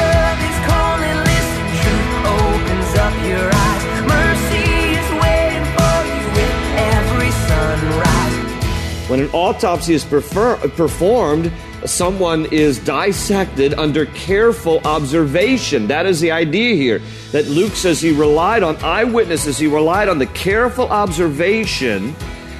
love is calling, listen, truth opens up your eyes. Mercy is waiting for you with every sunrise. When an autopsy is performed, someone is dissected under careful observation. That is the idea here, that Luke says he relied on eyewitnesses. He relied on the careful observation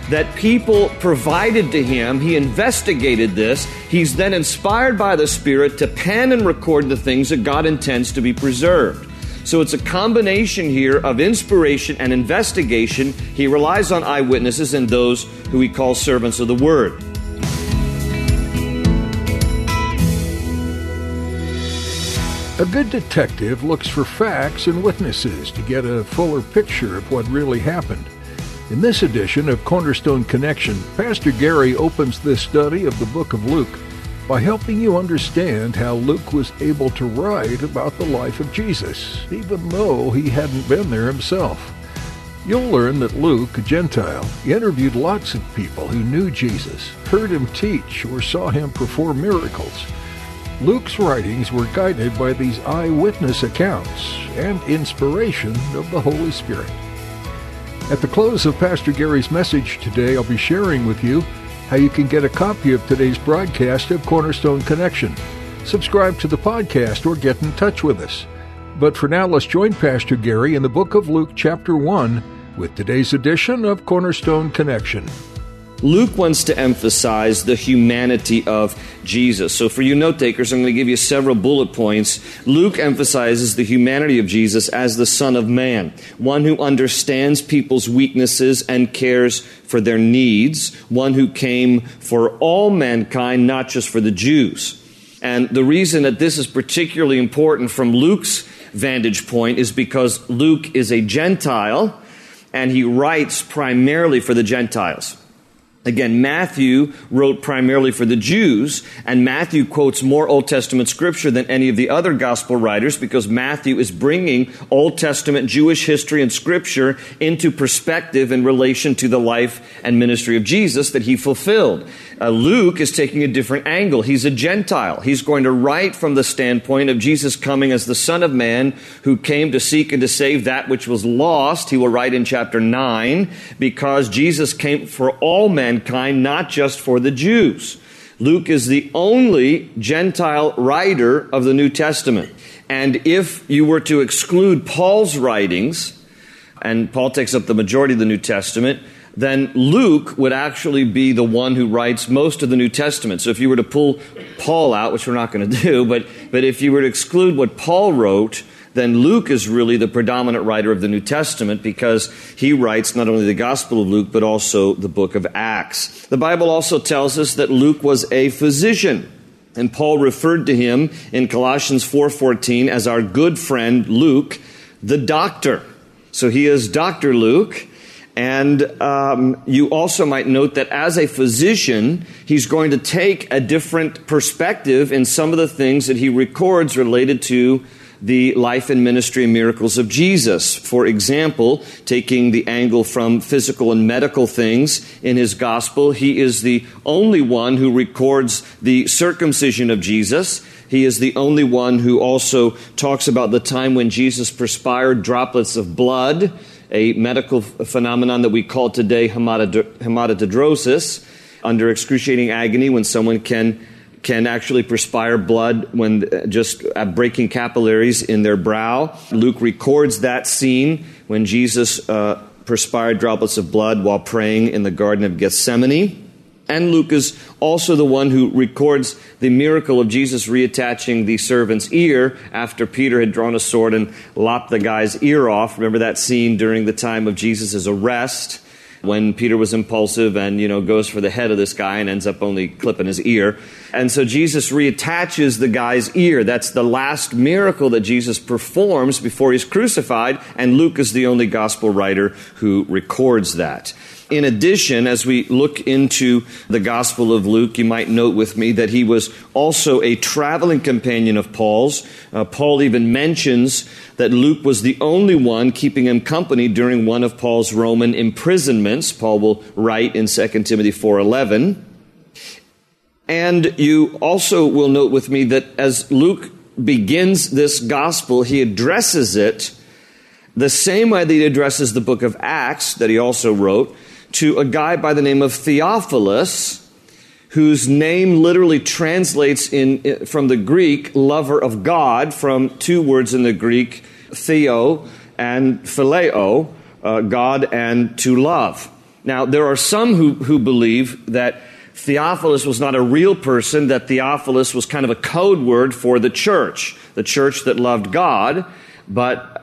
that people provided to him. He investigated this. He's then inspired by the Spirit to pen and record the things that God intends to be preserved. So it's a combination here of inspiration and investigation. He relies on eyewitnesses and those who he calls servants of the Word. A good detective looks for facts and witnesses to get a fuller picture of what really happened. In this edition of Cornerstone Connection, Pastor Gary opens this study of the book of Luke by helping you understand how Luke was able to write about the life of Jesus, even though he hadn't been there himself. You'll learn that Luke, a Gentile, interviewed lots of people who knew Jesus, heard him teach, or saw him perform miracles. Luke's writings were guided by these eyewitness accounts and inspiration of the Holy Spirit. At the close of Pastor Gary's message today, I'll be sharing with you how you can get a copy of today's broadcast of Cornerstone Connection. Subscribe to the podcast or get in touch with us. But for now, let's join Pastor Gary in the book of Luke, chapter 1, with today's edition of Cornerstone Connection. Luke wants to emphasize the humanity of Jesus. So for you note-takers, I'm going to give you several bullet points. Luke emphasizes the humanity of Jesus as the Son of Man, one who understands people's weaknesses and cares for their needs, one who came for all mankind, not just for the Jews. And the reason that this is particularly important from Luke's vantage point is because Luke is a Gentile, and he writes primarily for the Gentiles. Again, Matthew wrote primarily for the Jews, and Matthew quotes more Old Testament scripture than any of the other gospel writers because Matthew is bringing Old Testament Jewish history and scripture into perspective in relation to the life and ministry of Jesus that he fulfilled. Luke is taking a different angle. He's a Gentile. He's going to write from the standpoint of Jesus coming as the Son of Man who came to seek and to save that which was lost. He will write in chapter 9 because Jesus came for all men, not just for the Jews. Luke is the only Gentile writer of the New Testament. And if you were to exclude Paul's writings, and Paul takes up the majority of the New Testament, then Luke would actually be the one who writes most of the New Testament. So if you were to pull Paul out, which we're not going to do, but if you were to exclude what Paul wrote, then Luke is really the predominant writer of the New Testament because he writes not only the Gospel of Luke, but also the book of Acts. The Bible also tells us that Luke was a physician, and Paul referred to him in Colossians 4:14 as our good friend Luke, the doctor. So he is Dr. Luke. And you also might note that as a physician, he's going to take a different perspective in some of the things that he records related to the life and ministry and miracles of Jesus. For example, taking the angle from physical and medical things in his gospel, he is the only one who records the circumcision of Jesus. He is the only one who also talks about the time when Jesus perspired droplets of blood, a medical phenomenon that we call today hematidrosis, under excruciating agony when someone can actually perspire blood when just breaking capillaries in their brow. Luke records that scene when Jesus perspired droplets of blood while praying in the Garden of Gethsemane. And Luke is also the one who records the miracle of Jesus reattaching the servant's ear after Peter had drawn a sword and lopped the guy's ear off. Remember that scene during the time of Jesus' arrest when Peter was impulsive and, goes for the head of this guy and ends up only clipping his ear. And so Jesus reattaches the guy's ear. That's the last miracle that Jesus performs before he's crucified. And Luke is the only gospel writer who records that. In addition, as we look into the Gospel of Luke, you might note with me that he was also a traveling companion of Paul's. Paul even mentions that Luke was the only one keeping him company during one of Paul's Roman imprisonments. Paul will write in 2 Timothy 4:11. And you also will note with me that as Luke begins this Gospel, he addresses it the same way that he addresses the book of Acts that he also wrote, to a guy by the name of Theophilus, whose name literally translates in from the Greek, lover of God, from two words in the Greek, theo and phileo, God and to love. Now, there are some who believe that Theophilus was not a real person, that Theophilus was kind of a code word for the church that loved God. But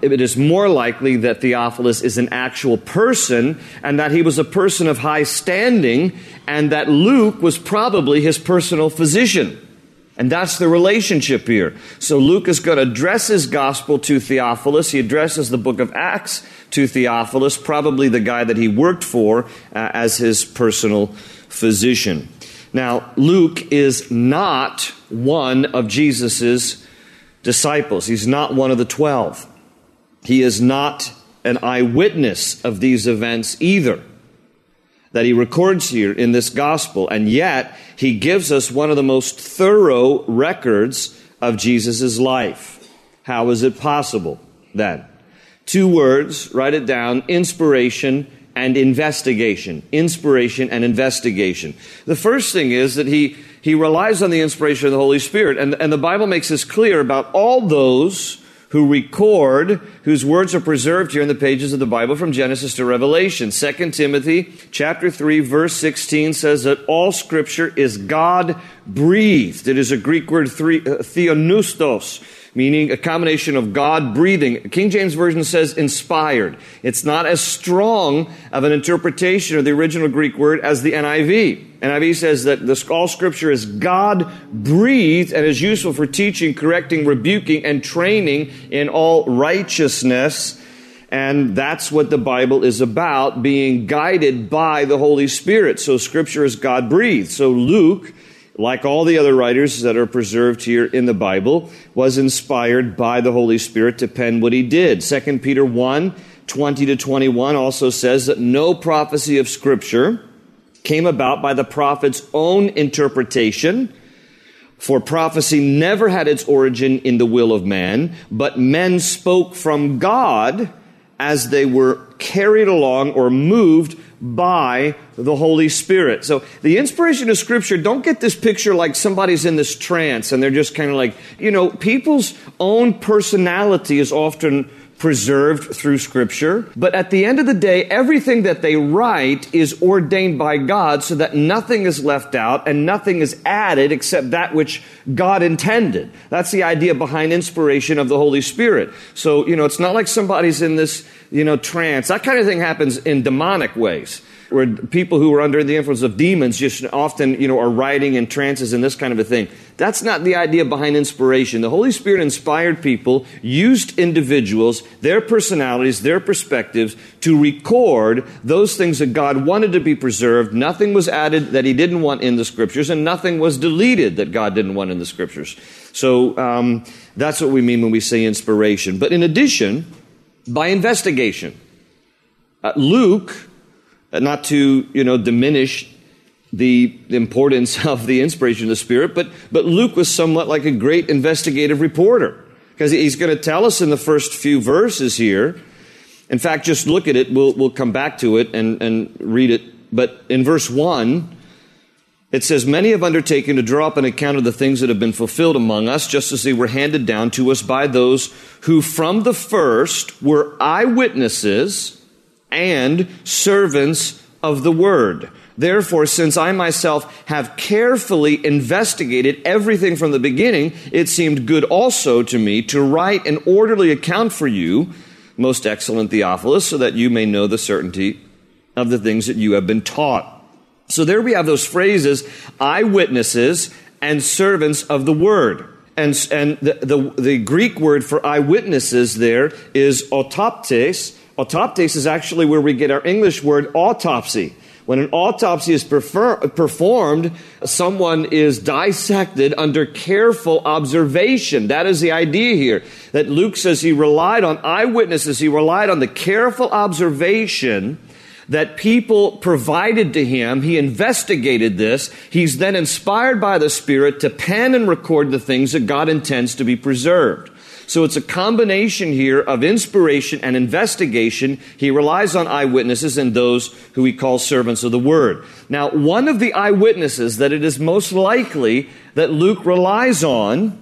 it is more likely that Theophilus is an actual person and that he was a person of high standing and that Luke was probably his personal physician. And that's the relationship here. So Luke is going to address his gospel to Theophilus. He addresses the book of Acts to Theophilus, probably the guy that he worked for as his personal physician. Now, Luke is not one of Jesus's disciples. He's not one of the 12. He is not an eyewitness of these events either that he records here in this gospel. And yet, he gives us one of the most thorough records of Jesus' life. How is it possible then? Two words, write it down, inspiration and investigation. Inspiration and investigation. The first thing is that he relies on the inspiration of the Holy Spirit. And the Bible makes this clear about all those who record, whose words are preserved here in the pages of the Bible from Genesis to Revelation. 2 Timothy chapter 3, verse 16 says that all Scripture is God-breathed. It is a Greek word, theonoustos, meaning a combination of God breathing. King James Version says inspired. It's not as strong of an interpretation of the original Greek word as the NIV. NIV says that all Scripture is God-breathed and is useful for teaching, correcting, rebuking, and training in all righteousness. And that's what the Bible is about, being guided by the Holy Spirit. So Scripture is God-breathed. So Luke, like all the other writers that are preserved here in the Bible, was inspired by the Holy Spirit to pen what he did. 2 Peter 1, 20 to 21 also says that no prophecy of Scripture came about by the prophet's own interpretation, for prophecy never had its origin in the will of man, but men spoke from God as they were carried along or moved by the Holy Spirit. So the inspiration of Scripture, don't get this picture like somebody's in this trance and they're just kind of like, people's own personality is often preserved through Scripture. But at the end of the day, everything that they write is ordained by God so that nothing is left out and nothing is added except that which God intended. That's the idea behind inspiration of the Holy Spirit. So, it's not like somebody's in this, trance. That kind of thing happens in demonic ways, where people who are under the influence of demons just often, are writing in trances and this kind of a thing. That's not the idea behind inspiration. The Holy Spirit inspired people, used individuals, their personalities, their perspectives, to record those things that God wanted to be preserved. Nothing was added that he didn't want in the Scriptures, and nothing was deleted that God didn't want in the Scriptures. So that's what we mean when we say inspiration. But in addition, by investigation, Luke, not to, diminish the importance of the inspiration of the Spirit, but Luke was somewhat like a great investigative reporter, because he's going to tell us in the first few verses here. In fact, just look at it. We'll come back to it and read it. But in verse 1, it says, "Many have undertaken to draw up an account of the things that have been fulfilled among us, just as they were handed down to us by those who from the first were eyewitnesses and servants of the word. Therefore, since I myself have carefully investigated everything from the beginning, it seemed good also to me to write an orderly account for you, most excellent Theophilus, so that you may know the certainty of the things that you have been taught. So there we have those phrases, eyewitnesses and servants of the word. And the Greek word for eyewitnesses there is autoptes. Autoptes is actually where we get our English word autopsy. When an autopsy is performed, someone is dissected under careful observation. That is the idea here, that Luke says he relied on eyewitnesses. He relied on the careful observation that people provided to him. He investigated this. He's then inspired by the Spirit to pen and record the things that God intends to be preserved. So it's a combination here of inspiration and investigation. He relies on eyewitnesses and those who he calls servants of the word. Now, one of the eyewitnesses that it is most likely that Luke relies on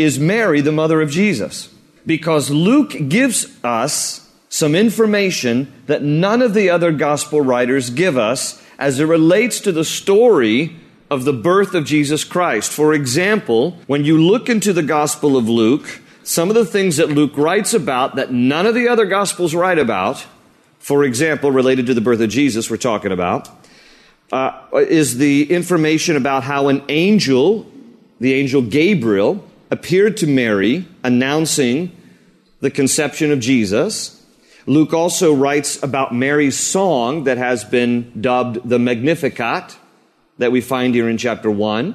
is Mary, the mother of Jesus, because Luke gives us some information that none of the other gospel writers give us as it relates to the story of the birth of Jesus Christ. For example, when you look into the Gospel of Luke, some of the things that Luke writes about that none of the other gospels write about, for example, related to the birth of Jesus we're talking about, is the information about how an angel, the angel Gabriel, appeared to Mary announcing the conception of Jesus. Luke also writes about Mary's song that has been dubbed the Magnificat that we find here in chapter 1.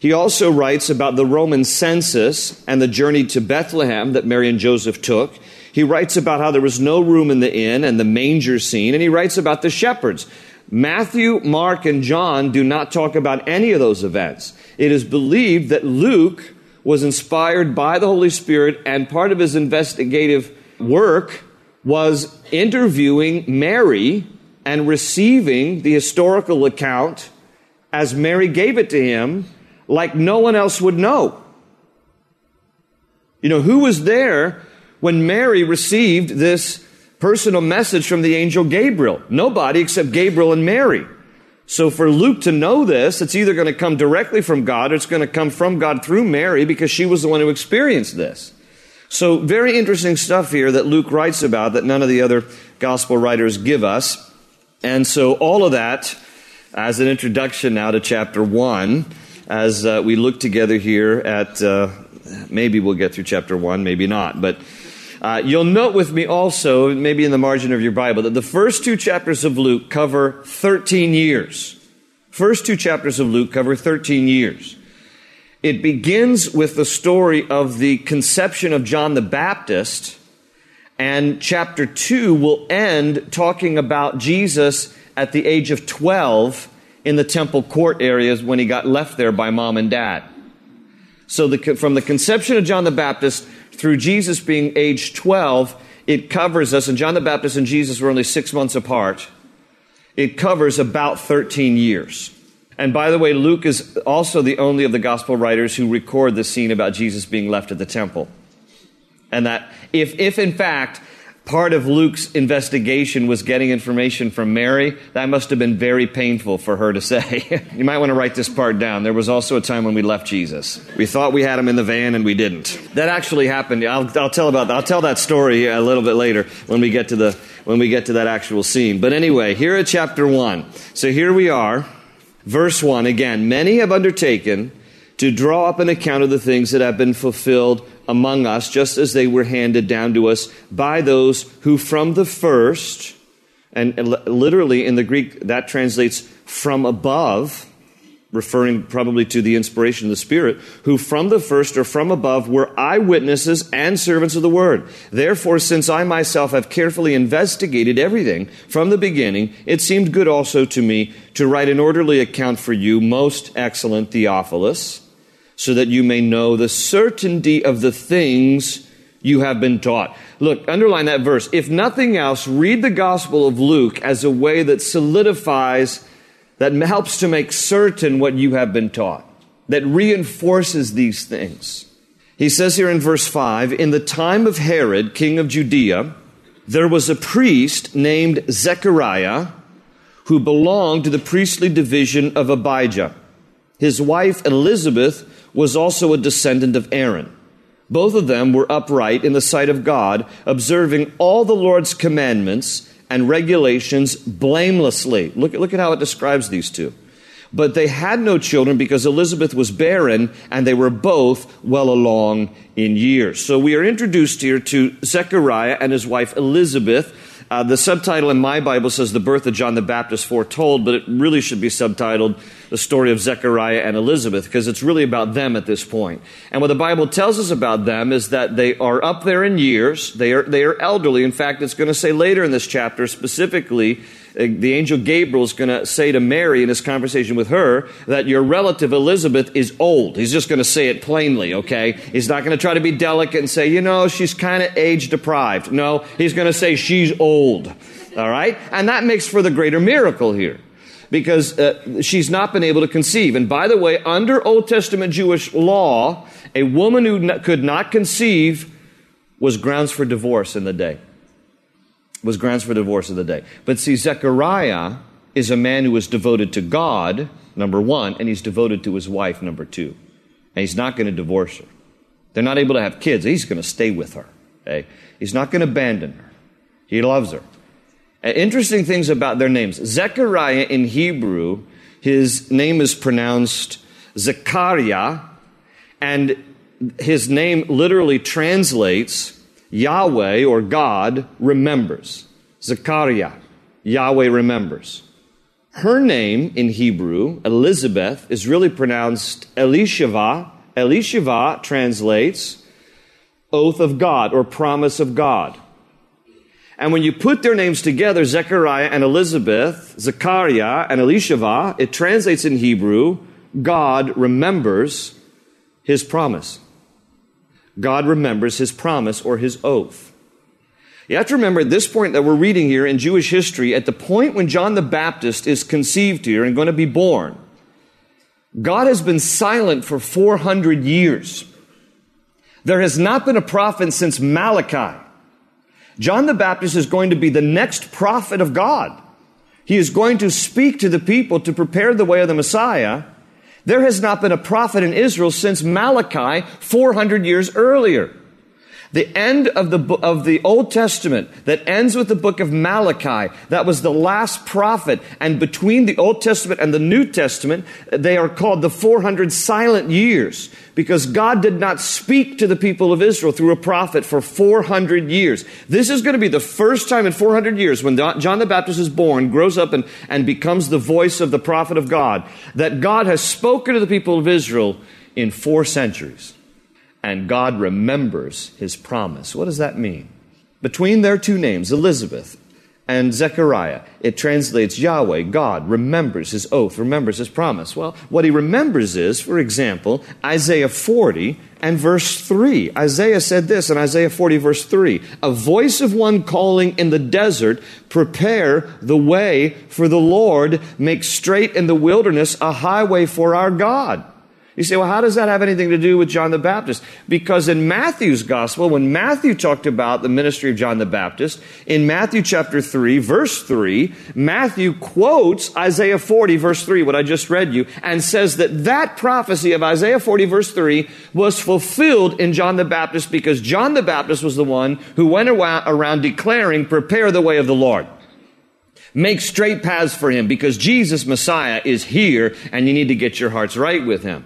He also writes about the Roman census and the journey to Bethlehem that Mary and Joseph took. He writes about how there was no room in the inn and the manger scene, and he writes about the shepherds. Matthew, Mark, and John do not talk about any of those events. It is believed that Luke was inspired by the Holy Spirit, and part of his investigative work was interviewing Mary and receiving the historical account as Mary gave it to him, like no one else would know. You know, who was there when Mary received this personal message from the angel Gabriel? Nobody except Gabriel and Mary. So for Luke to know this, it's either going to come directly from God or it's going to come from God through Mary because she was the one who experienced this. So very interesting stuff here that Luke writes about that none of the other gospel writers give us. And so all of that as an introduction now to chapter 1, as we look together here at, maybe we'll get through chapter 1, maybe not. But you'll note with me also, maybe in the margin of your Bible, that the first two chapters of Luke cover 13 years. First two chapters of Luke cover 13 years. It begins with the story of the conception of John the Baptist, and chapter 2 will end talking about Jesus at the age of 12 in the temple court areas when he got left there by mom and dad. So from the conception of John the Baptist through Jesus being age 12, it covers us, and John the Baptist and Jesus were only 6 months apart, it covers about 13 years. And by the way, Luke is also the only of the gospel writers who record the scene about Jesus being left at the temple. And that if in fact part of Luke's investigation was getting information from Mary, that must have been very painful for her to say. You might want to write this part down. There was also a time when we left Jesus. We thought we had him in the van and we didn't. That actually happened. I'll tell that story a little bit later when we get to that actual scene. But anyway, here at chapter 1. So here we are. Verse 1, again, many have undertaken to draw up an account of the things that have been fulfilled among us, just as they were handed down to us by those who from the first, and literally in the Greek that translates from above, referring probably to the inspiration of the Spirit, who from the first or from above were eyewitnesses and servants of the word. Therefore, since I myself have carefully investigated everything from the beginning, it seemed good also to me to write an orderly account for you, most excellent Theophilus, so that you may know the certainty of the things you have been taught. Look, underline that verse. If nothing else, read the Gospel of Luke as a way that solidifies, that helps to make certain what you have been taught, that reinforces these things. He says here in verse 5, in the time of Herod, king of Judea, there was a priest named Zechariah who belonged to the priestly division of Abijah. His wife Elizabeth was also a descendant of Aaron. Both of them were upright in the sight of God, observing all the Lord's commandments and regulations blamelessly. Look at how it describes these two. But they had no children because Elizabeth was barren, and they were both well along in years. So we are introduced here to Zechariah and his wife Elizabeth. The subtitle in my Bible says, "The Birth of John the Baptist Foretold," but it really should be subtitled, "The Story of Zechariah and Elizabeth," because it's really about them at this point. And what the Bible tells us about them is that they are up there in years. They are elderly. In fact, it's going to say later in this chapter specifically, the angel Gabriel is going to say to Mary in his conversation with her that your relative Elizabeth is old. He's just going to say it plainly, okay? He's not going to try to be delicate and say, you know, she's kind of age-deprived. No, he's going to say she's old, all right? And that makes for the greater miracle here because she's not been able to conceive. And by the way, under Old Testament Jewish law, a woman who could not conceive was grounds for divorce in the day. But see, Zechariah is a man who is devoted to God, number one, and he's devoted to his wife, number two. And he's not going to divorce her. They're not able to have kids. He's going to stay with her. Okay? He's not going to abandon her. He loves her. Interesting things about their names. Zechariah in Hebrew, his name is pronounced Zechariah, and his name literally translates Yahweh, or God, remembers. Zechariah, Yahweh remembers. Her name in Hebrew, Elizabeth, is really pronounced Elisheva. Elisheva translates oath of God, or promise of God. And when you put their names together, Zechariah and Elizabeth, Zechariah and Elisheva, it translates in Hebrew, God remembers his promise. God remembers his promise or his oath. You have to remember at this point that we're reading here in Jewish history, at the point when John the Baptist is conceived here and going to be born, God has been silent for 400 years. There has not been a prophet since Malachi. John the Baptist is going to be the next prophet of God. He is going to speak to the people to prepare the way of the Messiah. There has not been a prophet in Israel since Malachi 400 years earlier. The end of the Old Testament that ends with the book of Malachi, that was the last prophet. And between the Old Testament and the New Testament, they are called the 400 silent years because God did not speak to the people of Israel through a prophet for 400 years. This is going to be the first time in 400 years when John the Baptist is born, grows up, and becomes the voice of the prophet of God, that God has spoken to the people of Israel in 4 centuries. And God remembers his promise. What does that mean? Between their two names, Elizabeth and Zechariah, it translates Yahweh, God, remembers his oath, remembers his promise. Well, what he remembers is, for example, Isaiah 40 and verse 3. Isaiah said this in Isaiah 40, verse 3, "A voice of one calling in the desert, prepare the way for the Lord, make straight in the wilderness a highway for our God." You say, well, how does that have anything to do with John the Baptist? Because in Matthew's gospel, when Matthew talked about the ministry of John the Baptist, in Matthew chapter 3, verse 3, Matthew quotes Isaiah 40, verse 3, what I just read you, and says that prophecy of Isaiah 40, verse 3 was fulfilled in John the Baptist because John the Baptist was the one who went around declaring, prepare the way of the Lord. Make straight paths for him because Jesus, Messiah, is here and you need to get your hearts right with him.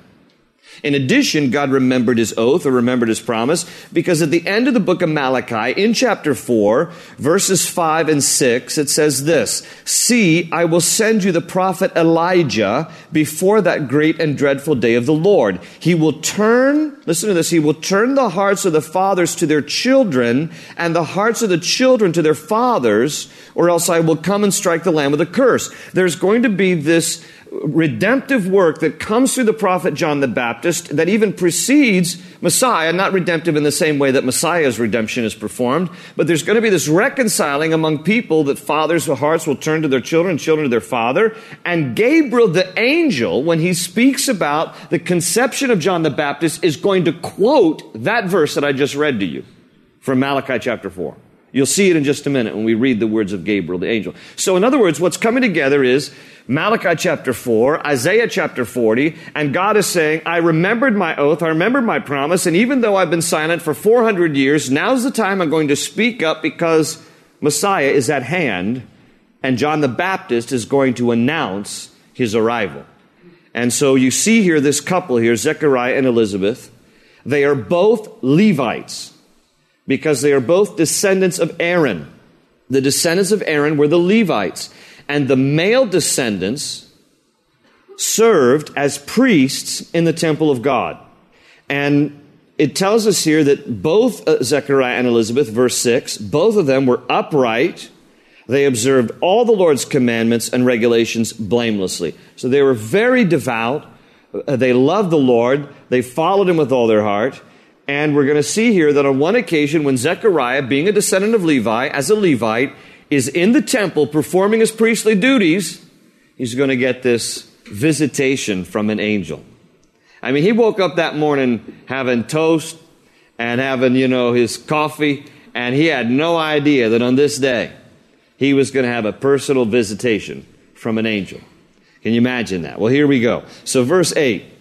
In addition, God remembered his oath or remembered his promise because at the end of the book of Malachi, in chapter 4, verses 5 and 6, it says this, "See, I will send you the prophet Elijah before that great and dreadful day of the Lord. He will turn," listen to this, "he will turn the hearts of the fathers to their children and the hearts of the children to their fathers, or else I will come and strike the land with a curse." There's going to be this redemptive work that comes through the prophet John the Baptist that even precedes Messiah, not redemptive in the same way that Messiah's redemption is performed, but there's going to be this reconciling among people that fathers' hearts will turn to their children, children to their father. And Gabriel the angel, when he speaks about the conception of John the Baptist, is going to quote that verse that I just read to you from Malachi chapter 4. You'll see it in just a minute when we read the words of Gabriel, the angel. So in other words, what's coming together is Malachi chapter 4, Isaiah chapter 40, and God is saying, I remembered my oath, I remembered my promise, and even though I've been silent for 400 years, now's the time I'm going to speak up because Messiah is at hand, and John the Baptist is going to announce his arrival. And so you see here this couple here, Zechariah and Elizabeth. They are both Levites, because they are both descendants of Aaron. The descendants of Aaron were the Levites. And the male descendants served as priests in the temple of God. And it tells us here that both Zechariah and Elizabeth, verse 6, both of them were upright. They observed all the Lord's commandments and regulations blamelessly. So they were very devout. They loved the Lord. They followed him with all their heart. And we're going to see here that on one occasion when Zechariah, being a descendant of Levi, as a Levite, is in the temple performing his priestly duties, he's going to get this visitation from an angel. I mean, he woke up that morning having toast and having, his coffee, and he had no idea that on this day he was going to have a personal visitation from an angel. Can you imagine that? Well, here we go. So verse 8.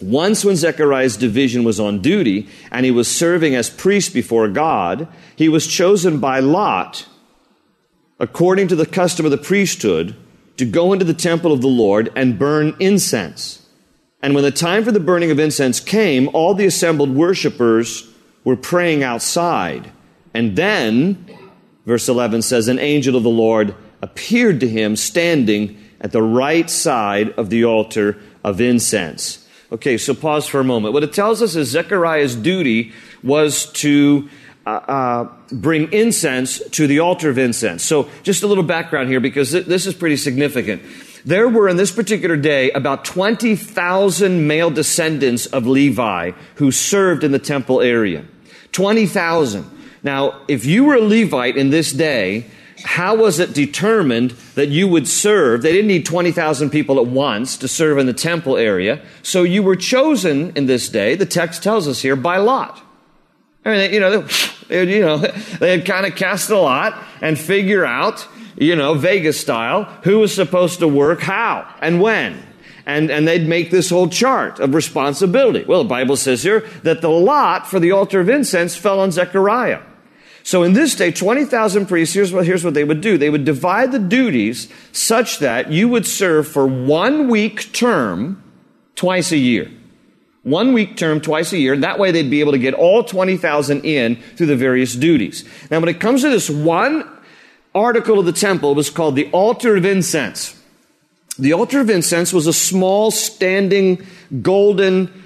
Once when Zechariah's division was on duty and he was serving as priest before God, he was chosen by lot, according to the custom of the priesthood, to go into the temple of the Lord and burn incense. And when the time for the burning of incense came, all the assembled worshipers were praying outside. And then, verse 11 says, an angel of the Lord appeared to him standing at the right side of the altar of incense. Okay, so pause for a moment. What it tells us is Zechariah's duty was to bring incense to the altar of incense. So just a little background here, because this is pretty significant. There were, in this particular day, about 20,000 male descendants of Levi who served in the temple area. 20,000. Now, if you were a Levite in this day, how was it determined that you would serve? They didn't need 20,000 people at once to serve in the temple area. So you were chosen in this day, the text tells us here, by lot. I mean, they had kind of cast a lot and figure out, Vegas style, who was supposed to work how and when. And they'd make this whole chart of responsibility. Well, the Bible says here that the lot for the altar of incense fell on Zechariah. So in this day, 20,000 priests, here's what they would do. They would divide the duties such that you would serve for 1 week term twice a year. 1 week term twice a year. That way they'd be able to get all 20,000 in through the various duties. Now when it comes to this one article of the temple, it was called the altar of incense. The altar of incense was a small standing golden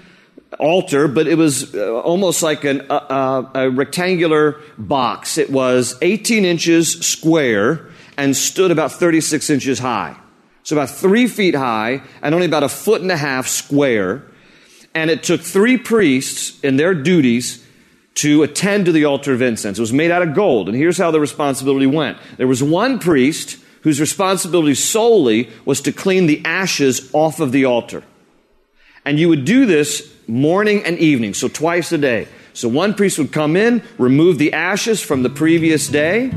altar, but it was almost like a rectangular box. It was 18 inches square and stood about 36 inches high. So about 3 feet high and only about a foot and a half square. And it took three priests in their duties to attend to the altar of incense. It was made out of gold. And here's how the responsibility went. There was one priest whose responsibility solely was to clean the ashes off of the altar. And you would do this morning and evening, so twice a day. So one priest would come in, remove the ashes from the previous day.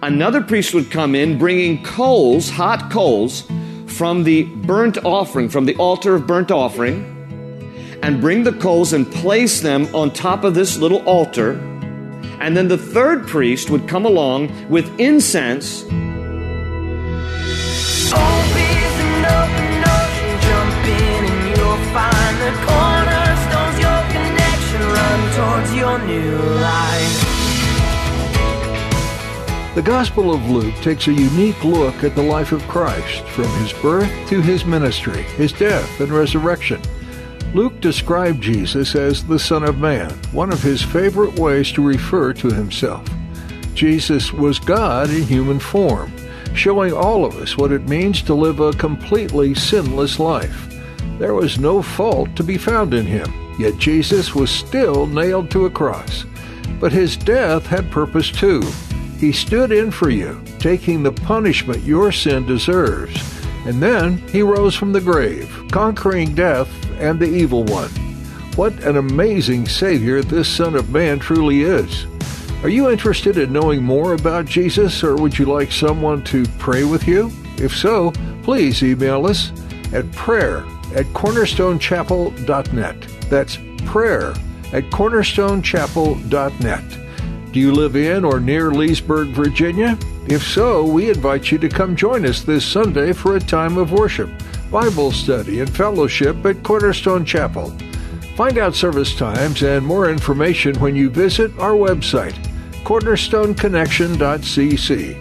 Another priest would come in, bringing coals, hot coals, from the burnt offering, from the altar of burnt offering, and bring the coals and place them on top of this little altar. And then the third priest would come along with incense. Cornerstone's your connection, run towards your new life. The Gospel of Luke takes a unique look at the life of Christ, from his birth to his ministry, his death and resurrection. Luke described Jesus as the Son of Man, one of his favorite ways to refer to himself. Jesus was God in human form, showing all of us what it means to live a completely sinless life. There was no fault to be found in him, yet Jesus was still nailed to a cross. But his death had purpose too. He stood in for you, taking the punishment your sin deserves. And then he rose from the grave, conquering death and the evil one. What an amazing Savior this Son of Man truly is. Are you interested in knowing more about Jesus, or would you like someone to pray with you? If so, please email us at prayer@cornerstonechapel.net. That's prayer@cornerstonechapel.net. Do you live in or near Leesburg, Virginia? If so, we invite you to come join us this Sunday for a time of worship, Bible study, and fellowship at Cornerstone Chapel. Find out service times and more information when you visit our website, CornerstoneConnection.cc.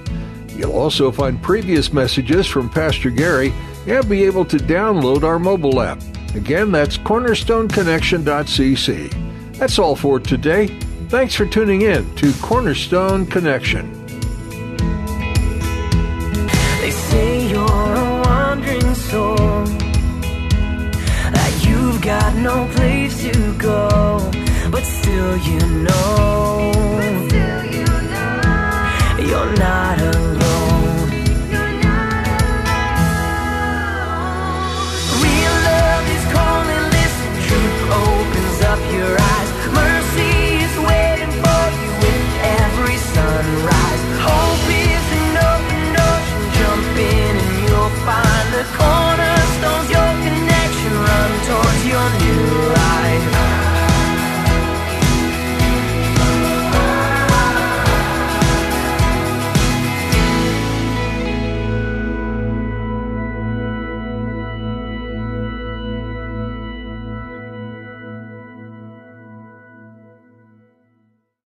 You'll also find previous messages from Pastor Gary and be able to download our mobile app. Again, that's CornerstoneConnection.cc. That's all for today. Thanks for tuning in to Cornerstone Connection. They say you're a wandering soul, that you've got no place to go, but still you know, you're not alone. Opens up your eyes. Mercy is waiting for you with every sunrise. Hope is an open ocean. Jump in and you'll find the corner.